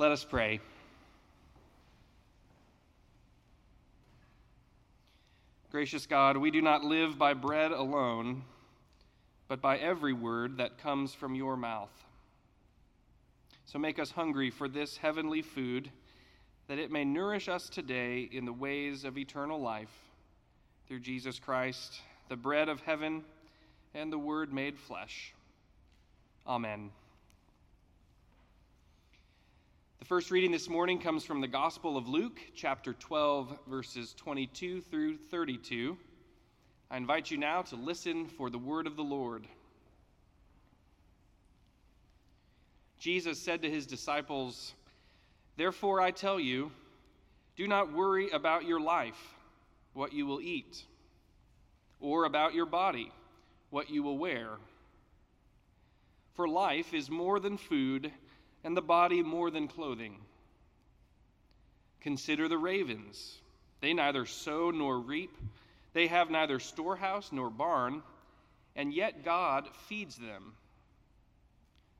Let us pray. Gracious God, we do not live by bread alone, but by every word that comes from your mouth. So make us hungry for this heavenly food, that it may nourish us today in the ways of eternal life, through Jesus Christ, the bread of heaven and the Word made flesh. Amen. The first reading this morning comes from the Gospel of Luke, chapter 12, verses 22 through 32. I invite you now to listen for the word of the Lord. Jesus said to his disciples, "Therefore I tell you, do not worry about your life, what you will eat, or about your body, what you will wear. For life is more than food, and the body more than clothing. Consider the ravens. They neither sow nor reap. They have neither storehouse nor barn, and yet God feeds them.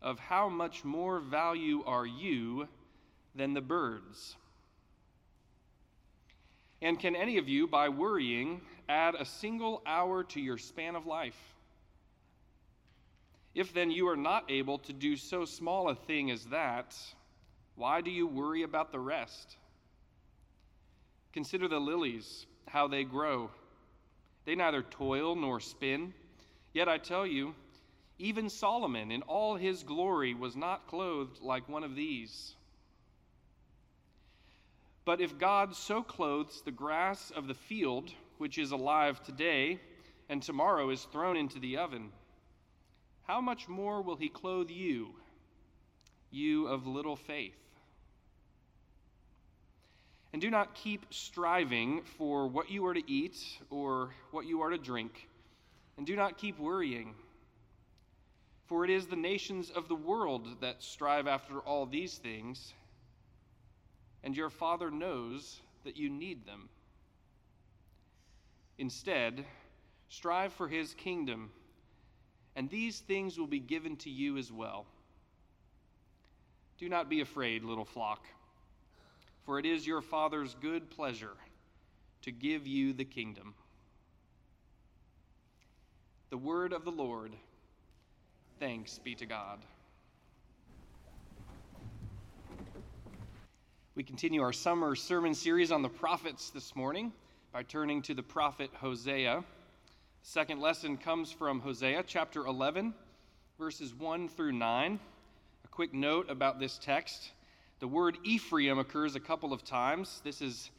Of how much more value are you than the birds? And can any of you, by worrying, add a single hour to your span of life? If then you are not able to do so small a thing as that, why do you worry about the rest? Consider the lilies, how they grow. They neither toil nor spin. Yet I tell you, even Solomon in all his glory was not clothed like one of these. But if God so clothes the grass of the field, which is alive today and tomorrow is thrown into the oven, how much more will he clothe you, you of little faith? And do not keep striving for what you are to eat or what you are to drink, and do not keep worrying. For it is the nations of the world that strive after all these things, and your Father knows that you need them. Instead, strive for his kingdom, and these things will be given to you as well. Do not be afraid, little flock, for it is your Father's good pleasure to give you the kingdom." The word of the Lord. Thanks be to God. We continue our summer sermon series on the prophets this morning by turning to the prophet Hosea. The second lesson comes from Hosea chapter 11, verses 1 through 9. A quick note about this text. The word Ephraim occurs a couple of times. This is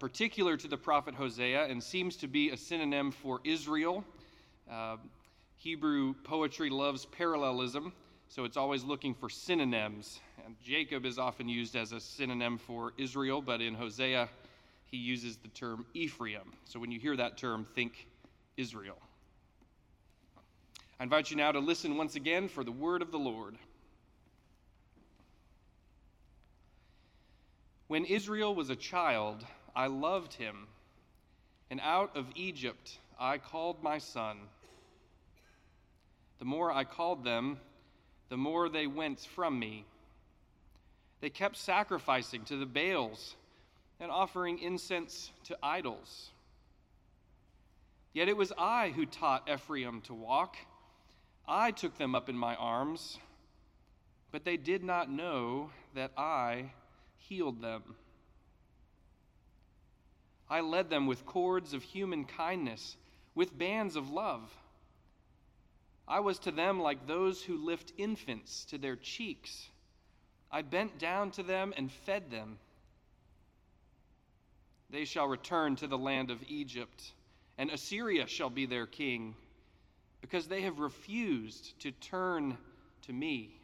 particular to the prophet Hosea and seems to be a synonym for Israel. Hebrew poetry loves parallelism, so it's always looking for synonyms. And Jacob is often used as a synonym for Israel, but in Hosea, he uses the term Ephraim. So when you hear that term, think Israel. I invite you now to listen once again for the word of the Lord. "When Israel was a child, I loved him, and out of Egypt I called my son. The more I called them, the more they went from me. They kept sacrificing to the Baals and offering incense to idols. Yet it was I who taught Ephraim to walk. I took them up in my arms, but they did not know that I healed them. I led them with cords of human kindness, with bands of love. I was to them like those who lift infants to their cheeks. I bent down to them and fed them. They shall return to the land of Egypt, and Assyria shall be their king, because they have refused to turn to me.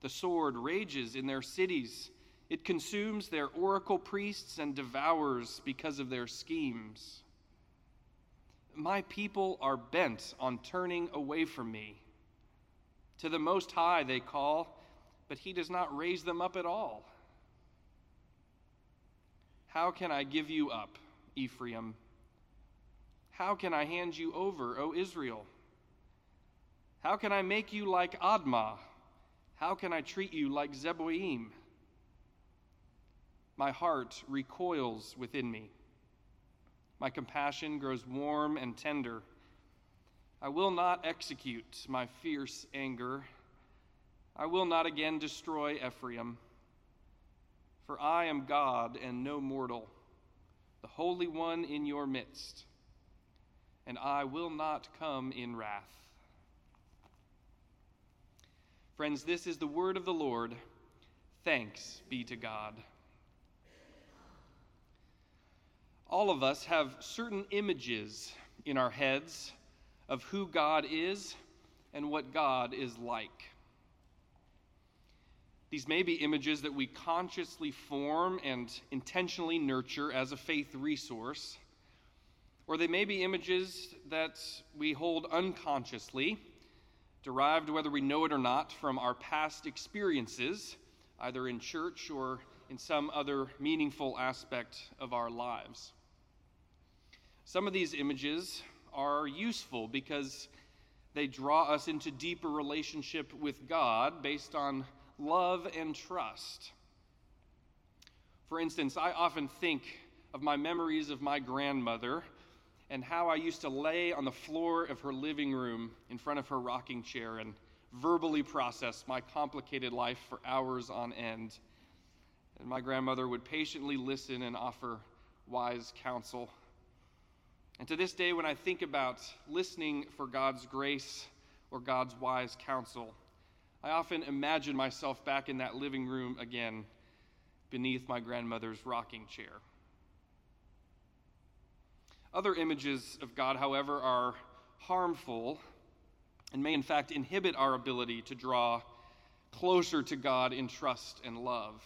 The sword rages in their cities. It consumes their oracle priests and devours because of their schemes. My people are bent on turning away from me. To the Most High they call, but he does not raise them up at all. How can I give you up, Ephraim? How can I hand you over, O Israel? How can I make you like Admah? How can I treat you like Zeboim? My heart recoils within me. My compassion grows warm and tender. I will not execute my fierce anger. I will not again destroy Ephraim. For I am God and no mortal, the Holy One in your midst, and I will not come in wrath. Friends, this is the word of the Lord. Thanks be to God. All of us have certain images in our heads of who God is and what God is like. These may be images that we consciously form and intentionally nurture as a faith resource, or they may be images that we hold unconsciously, derived, whether we know it or not, from our past experiences, either in church or in some other meaningful aspect of our lives. Some of these images are useful because they draw us into deeper relationship with God based on love and trust. For instance, I often think of my memories of my grandmother and how I used to lay on the floor of her living room in front of her rocking chair and verbally process my complicated life for hours on end. And my grandmother would patiently listen and offer wise counsel. And to this day, when I think about listening for God's grace or God's wise counsel, I often imagine myself back in that living room again, beneath my grandmother's rocking chair. Other images of God, however, are harmful and may in fact inhibit our ability to draw closer to God in trust and love.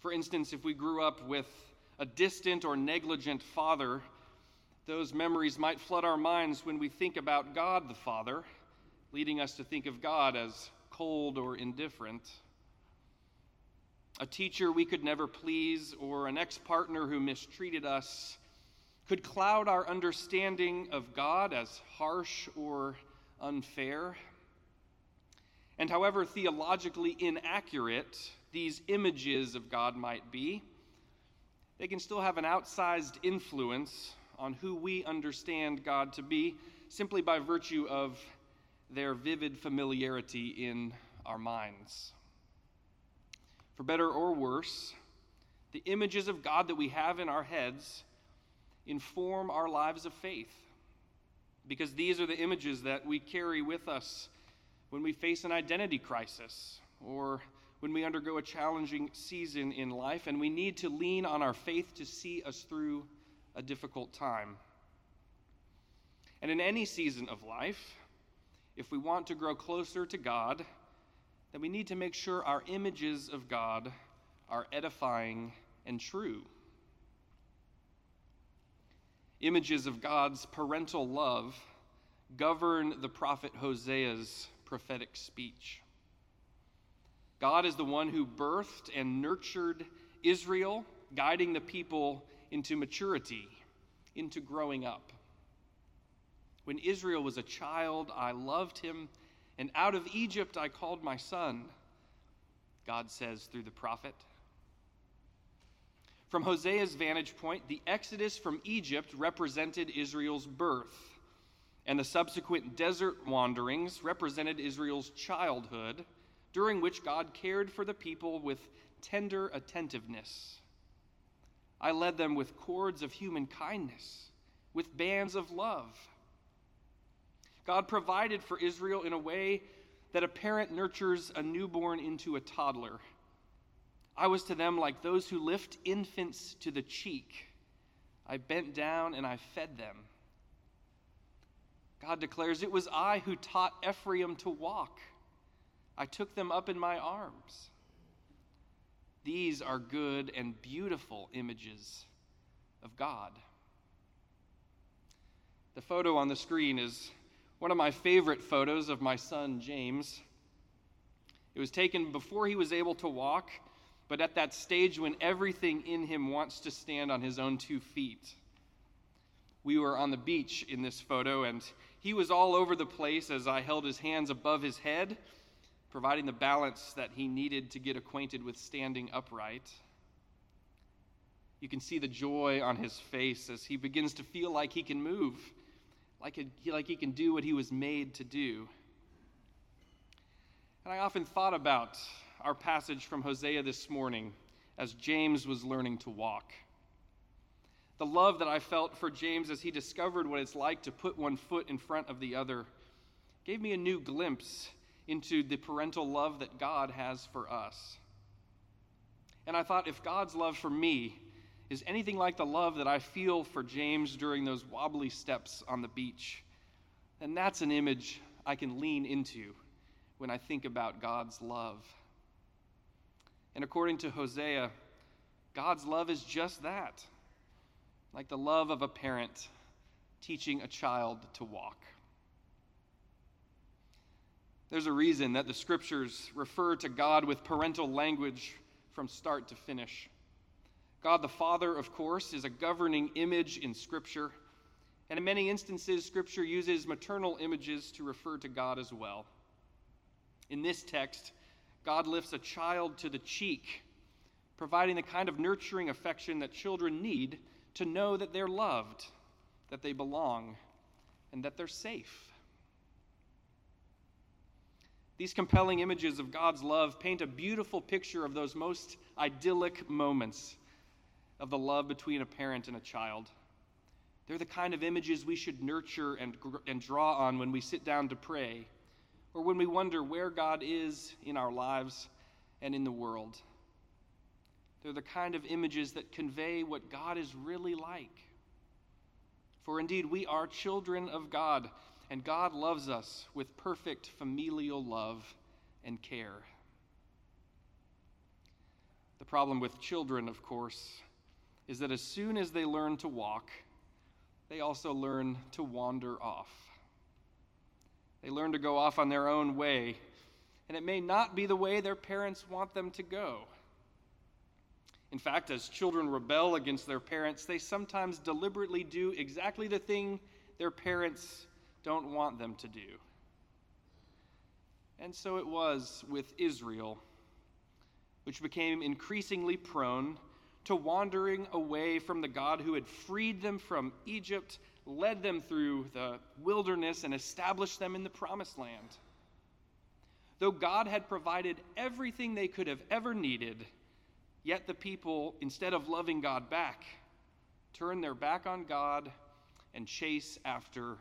For instance, if we grew up with a distant or negligent father, those memories might flood our minds when we think about God the Father, leading us to think of God as cold or indifferent. A teacher we could never please or an ex-partner who mistreated us could cloud our understanding of God as harsh or unfair. And however theologically inaccurate these images of God might be, they can still have an outsized influence on who we understand God to be simply by virtue of their vivid familiarity in our minds. For better or worse, the images of God that we have in our heads inform our lives of faith, because these are the images that we carry with us when we face an identity crisis or when we undergo a challenging season in life, and we need to lean on our faith to see us through a difficult time. And in any season of life, if we want to grow closer to God, then we need to make sure our images of God are edifying and true. Images of God's parental love govern the prophet Hosea's prophetic speech. God is the one who birthed and nurtured Israel, guiding the people into maturity, into growing up. When Israel was a child, I loved him, and out of Egypt I called my son, God says through the prophet. From Hosea's vantage point, the exodus from Egypt represented Israel's birth, and the subsequent desert wanderings represented Israel's childhood, during which God cared for the people with tender attentiveness. I led them with cords of human kindness, with bands of love. God provided for Israel in a way that a parent nurtures a newborn into a toddler. I was to them like those who lift infants to the cheek. I bent down and I fed them. God declares, it was I who taught Ephraim to walk. I took them up in my arms. These are good and beautiful images of God. The photo on the screen is one of my favorite photos of my son, James. It was taken before he was able to walk, but at that stage when everything in him wants to stand on his own 2 feet. We were on the beach in this photo, and he was all over the place as I held his hands above his head providing the balance that he needed to get acquainted with standing upright. You can see the joy on his face as he begins to feel like he can move, like he can do what he was made to do. And I often thought about our passage from Hosea this morning as James was learning to walk. The love that I felt for James as he discovered what it's like to put one foot in front of the other gave me a new glimpse into the parental love that God has for us. And I thought, if God's love for me is anything like the love that I feel for James during those wobbly steps on the beach, then that's an image I can lean into when I think about God's love. And according to Hosea, God's love is just that, like the love of a parent teaching a child to walk. There's a reason that the scriptures refer to God with parental language from start to finish. God the Father, of course, is a governing image in Scripture, and in many instances, Scripture uses maternal images to refer to God as well. In this text, God lifts a child to the cheek, providing the kind of nurturing affection that children need to know that they're loved, that they belong, and that they're safe. These compelling images of God's love paint a beautiful picture of those most idyllic moments of the love between a parent and a child. They're the kind of images we should nurture and draw on when we sit down to pray, or when we wonder where God is in our lives and in the world. They're the kind of images that convey what God is really like. For indeed, we are children of God, and God loves us with perfect familial love and care. The problem with children, of course, is that as soon as they learn to walk, they also learn to wander off. They learn to go off on their own way, and it may not be the way their parents want them to go. In fact, as children rebel against their parents, they sometimes deliberately do exactly the thing their parents don't want them to do. And so it was with Israel, which became increasingly prone to wandering away from the God who had freed them from Egypt, led them through the wilderness, and established them in the Promised Land. Though God had provided everything they could have ever needed, yet the people, instead of loving God back, turn their back on God and chase after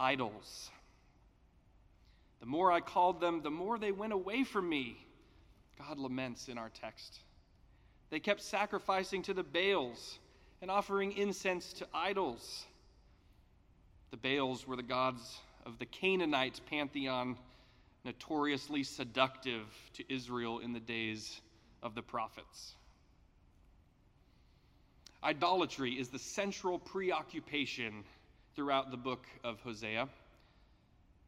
idols. The more I called them, the more they went away from me, God laments in our text. They kept sacrificing to the Baals and offering incense to idols. The Baals were the gods of the Canaanite pantheon, notoriously seductive to Israel in the days of the prophets. Idolatry is the central preoccupation throughout the book of Hosea.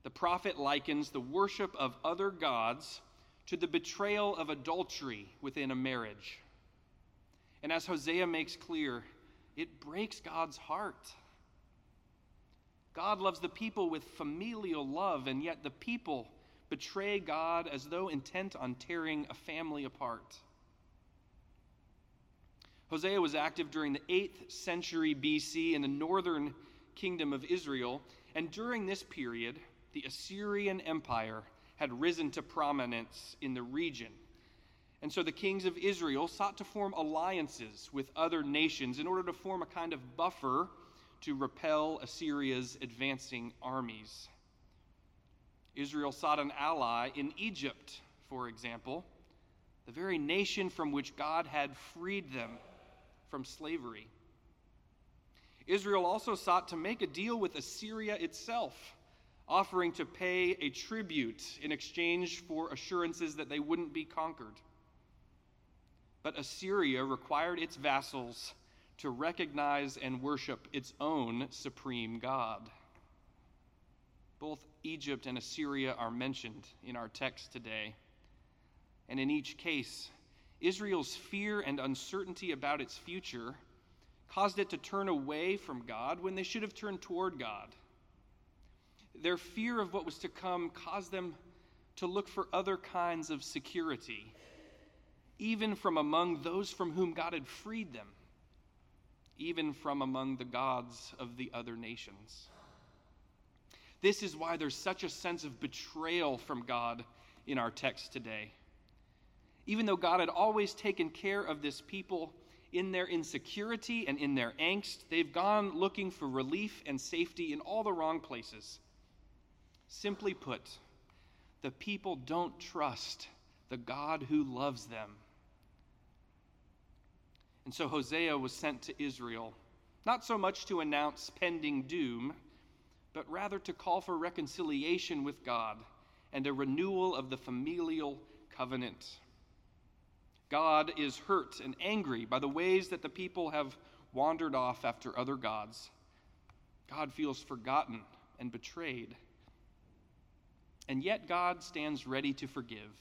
The prophet likens the worship of other gods to the betrayal of adultery within a marriage. And as Hosea makes clear, it breaks God's heart. God loves the people with familial love, and yet the people betray God as though intent on tearing a family apart. Hosea was active during the 8th century BC in the northern kingdom of Israel, and during this period, the Assyrian Empire had risen to prominence in the region. And so the kings of Israel sought to form alliances with other nations in order to form a kind of buffer to repel Assyria's advancing armies. Israel sought an ally in Egypt, for example, the very nation from which God had freed them from slavery. Israel also sought to make a deal with Assyria itself, offering to pay a tribute in exchange for assurances that they wouldn't be conquered. But Assyria required its vassals to recognize and worship its own supreme God. Both Egypt and Assyria are mentioned in our text today. And in each case, Israel's fear and uncertainty about its future caused it to turn away from God when they should have turned toward God. Their fear of what was to come caused them to look for other kinds of security, even from among those from whom God had freed them, even from among the gods of the other nations. This is why there's such a sense of betrayal from God in our text today. Even though God had always taken care of this people in their insecurity and in their angst, they've gone looking for relief and safety in all the wrong places. Simply put, the people don't trust the God who loves them. And so Hosea was sent to Israel, not so much to announce pending doom, but rather to call for reconciliation with God and a renewal of the familial covenant. God is hurt and angry by the ways that the people have wandered off after other gods. God feels forgotten and betrayed. And yet God stands ready to forgive.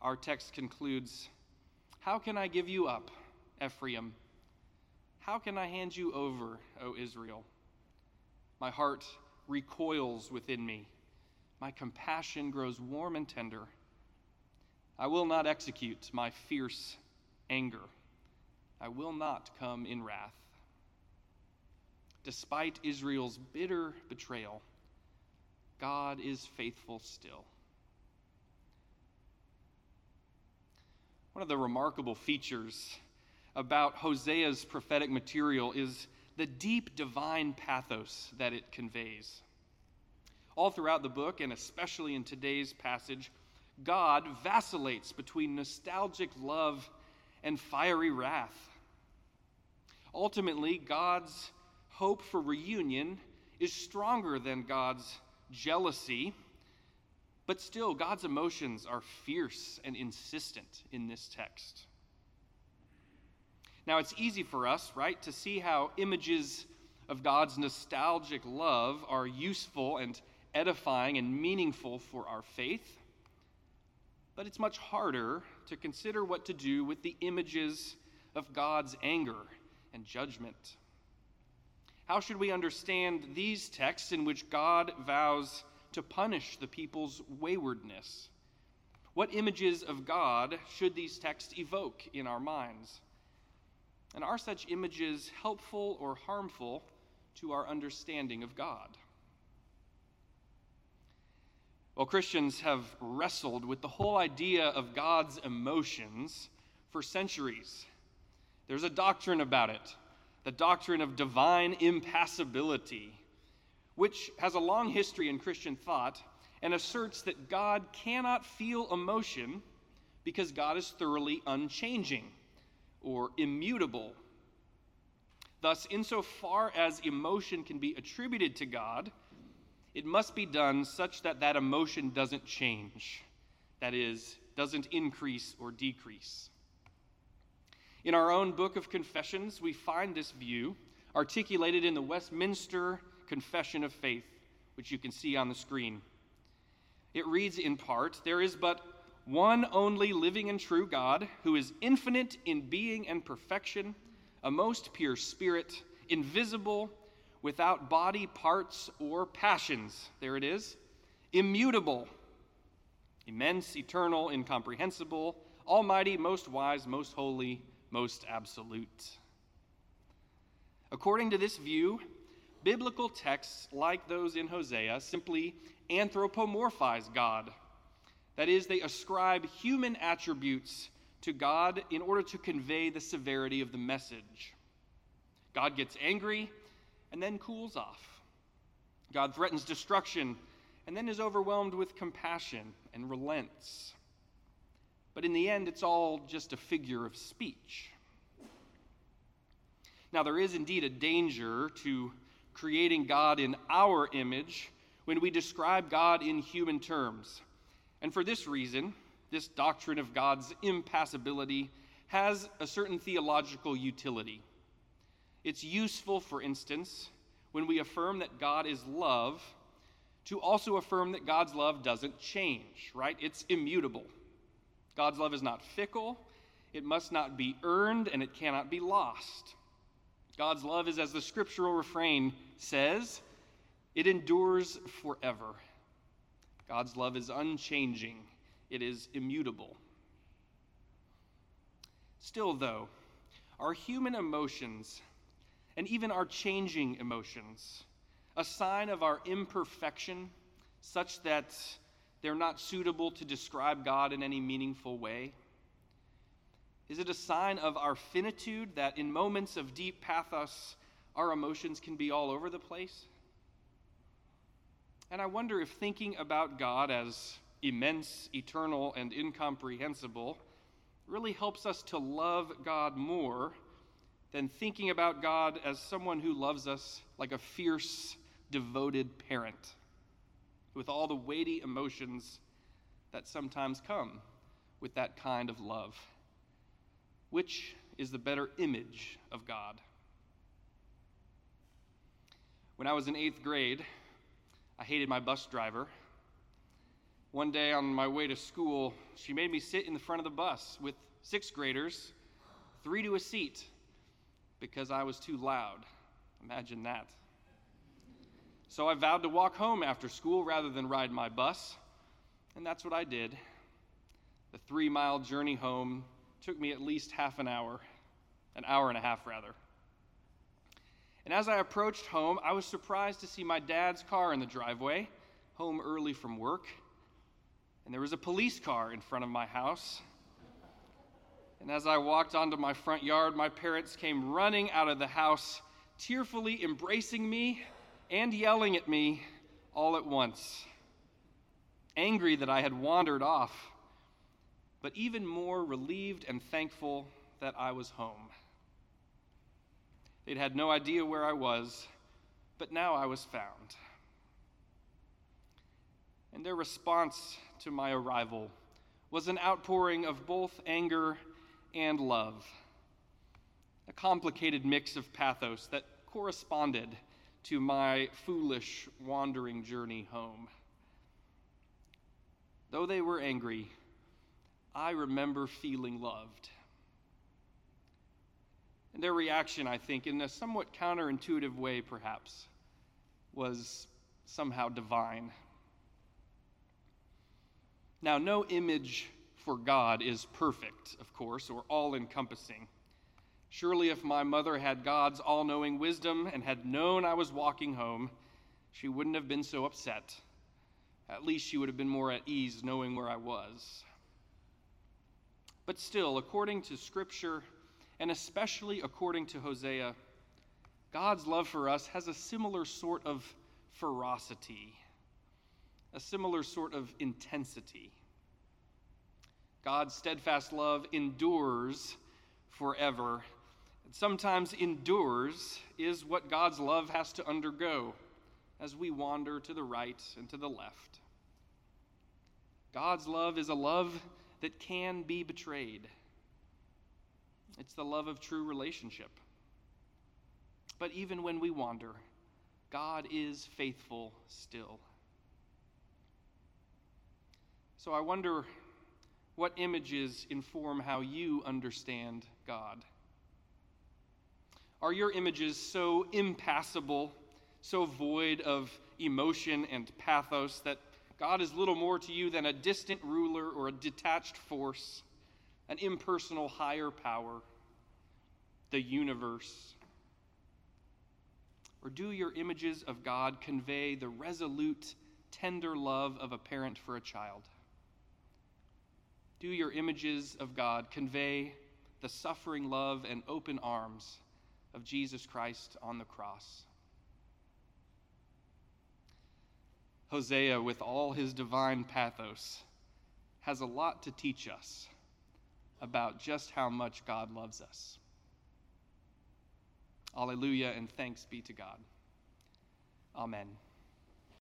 Our text concludes, "How can I give you up, Ephraim? How can I hand you over, O Israel? My heart recoils within me. My compassion grows warm and tender. I will not execute my fierce anger. I will not come in wrath." Despite Israel's bitter betrayal, God is faithful still. One of the remarkable features about Hosea's prophetic material is the deep divine pathos that it conveys. All throughout the book, and especially in today's passage, God vacillates between nostalgic love and fiery wrath. Ultimately, God's hope for reunion is stronger than God's jealousy, but still, God's emotions are fierce and insistent in this text. Now, it's easy for us, right, to see how images of God's nostalgic love are useful and edifying and meaningful for our faith. But it's much harder to consider what to do with the images of God's anger and judgment. How should we understand these texts in which God vows to punish the people's waywardness? What images of God should these texts evoke in our minds? And are such images helpful or harmful to our understanding of God? Well, Christians have wrestled with the whole idea of God's emotions for centuries. There's a doctrine about it, the doctrine of divine impassibility, which has a long history in Christian thought and asserts that God cannot feel emotion because God is thoroughly unchanging or immutable. Thus, insofar as emotion can be attributed to God, it must be done such that that emotion doesn't change, that is, doesn't increase or decrease. In our own book of Confessions, we find this view articulated in the Westminster Confession of Faith, which you can see on the screen. It reads in part, "There is but one only living and true God, who is infinite in being and perfection, a most pure spirit, invisible, without body, parts, or passions." There it is. "Immutable, immense, eternal, incomprehensible, almighty, most wise, most holy, most absolute." According to this view, biblical texts like those in Hosea simply anthropomorphize God. That is, they ascribe human attributes to God in order to convey the severity of the message. God gets angry and then cools off. God threatens destruction and then is overwhelmed with compassion and relents. But in the end, it's all just a figure of speech. Now, there is indeed a danger to creating God in our image when we describe God in human terms. And for this reason, this doctrine of God's impassibility has a certain theological utility. It's useful, for instance, when we affirm that God is love, to also affirm that God's love doesn't change, right? It's immutable. God's love is not fickle, it must not be earned, and it cannot be lost. God's love is, as the scriptural refrain says, it endures forever. God's love is unchanging. It is immutable. Still, though, our human emotions and even our changing emotions, a sign of our imperfection such that they're not suitable to describe God in any meaningful way? Is it a sign of our finitude that in moments of deep pathos, our emotions can be all over the place? And I wonder if thinking about God as immense, eternal, and incomprehensible really helps us to love God more than thinking about God as someone who loves us like a fierce, devoted parent, with all the weighty emotions that sometimes come with that kind of love. Which is the better image of God? When I was in 8th grade, I hated my bus driver. One day on my way to school, she made me sit in the front of the bus with 6th graders, 3 to a seat, because I was too loud. Imagine that. So I vowed to walk home after school rather than ride my bus, and that's what I did. The 3-mile journey home took me at least half an hour and a half rather. And as I approached home, I was surprised to see my dad's car in the driveway, home early from work. And there was a police car in front of my house. And as I walked onto my front yard, my parents came running out of the house, tearfully embracing me and yelling at me all at once, angry that I had wandered off, but even more relieved and thankful that I was home. They'd had no idea where I was, but now I was found. And their response to my arrival was an outpouring of both anger and love, a complicated mix of pathos that corresponded to my foolish, wandering journey home. Though they were angry, I remember feeling loved. And their reaction, I think, in a somewhat counterintuitive way, perhaps, was somehow divine. Now, no image for God is perfect, of course, or all-encompassing. Surely if my mother had God's all-knowing wisdom and had known I was walking home, she wouldn't have been so upset. At least she would have been more at ease knowing where I was. But still, according to Scripture, and especially according to Hosea, God's love for us has a similar sort of ferocity, a similar sort of intensity. God's steadfast love endures forever. And sometimes endures is what God's love has to undergo as we wander to the right and to the left. God's love is a love that can be betrayed. It's the love of true relationship. But even when we wander, God is faithful still. So I wonder what images inform how you understand God. Are your images so impassible, so void of emotion and pathos that God is little more to you than a distant ruler or a detached force, an impersonal higher power, the universe? Or do your images of God convey the resolute, tender love of a parent for a child? Do your images of God convey the suffering love and open arms of Jesus Christ on the cross? Hosea, with all his divine pathos, has a lot to teach us about just how much God loves us. Alleluia, and thanks be to God. Amen.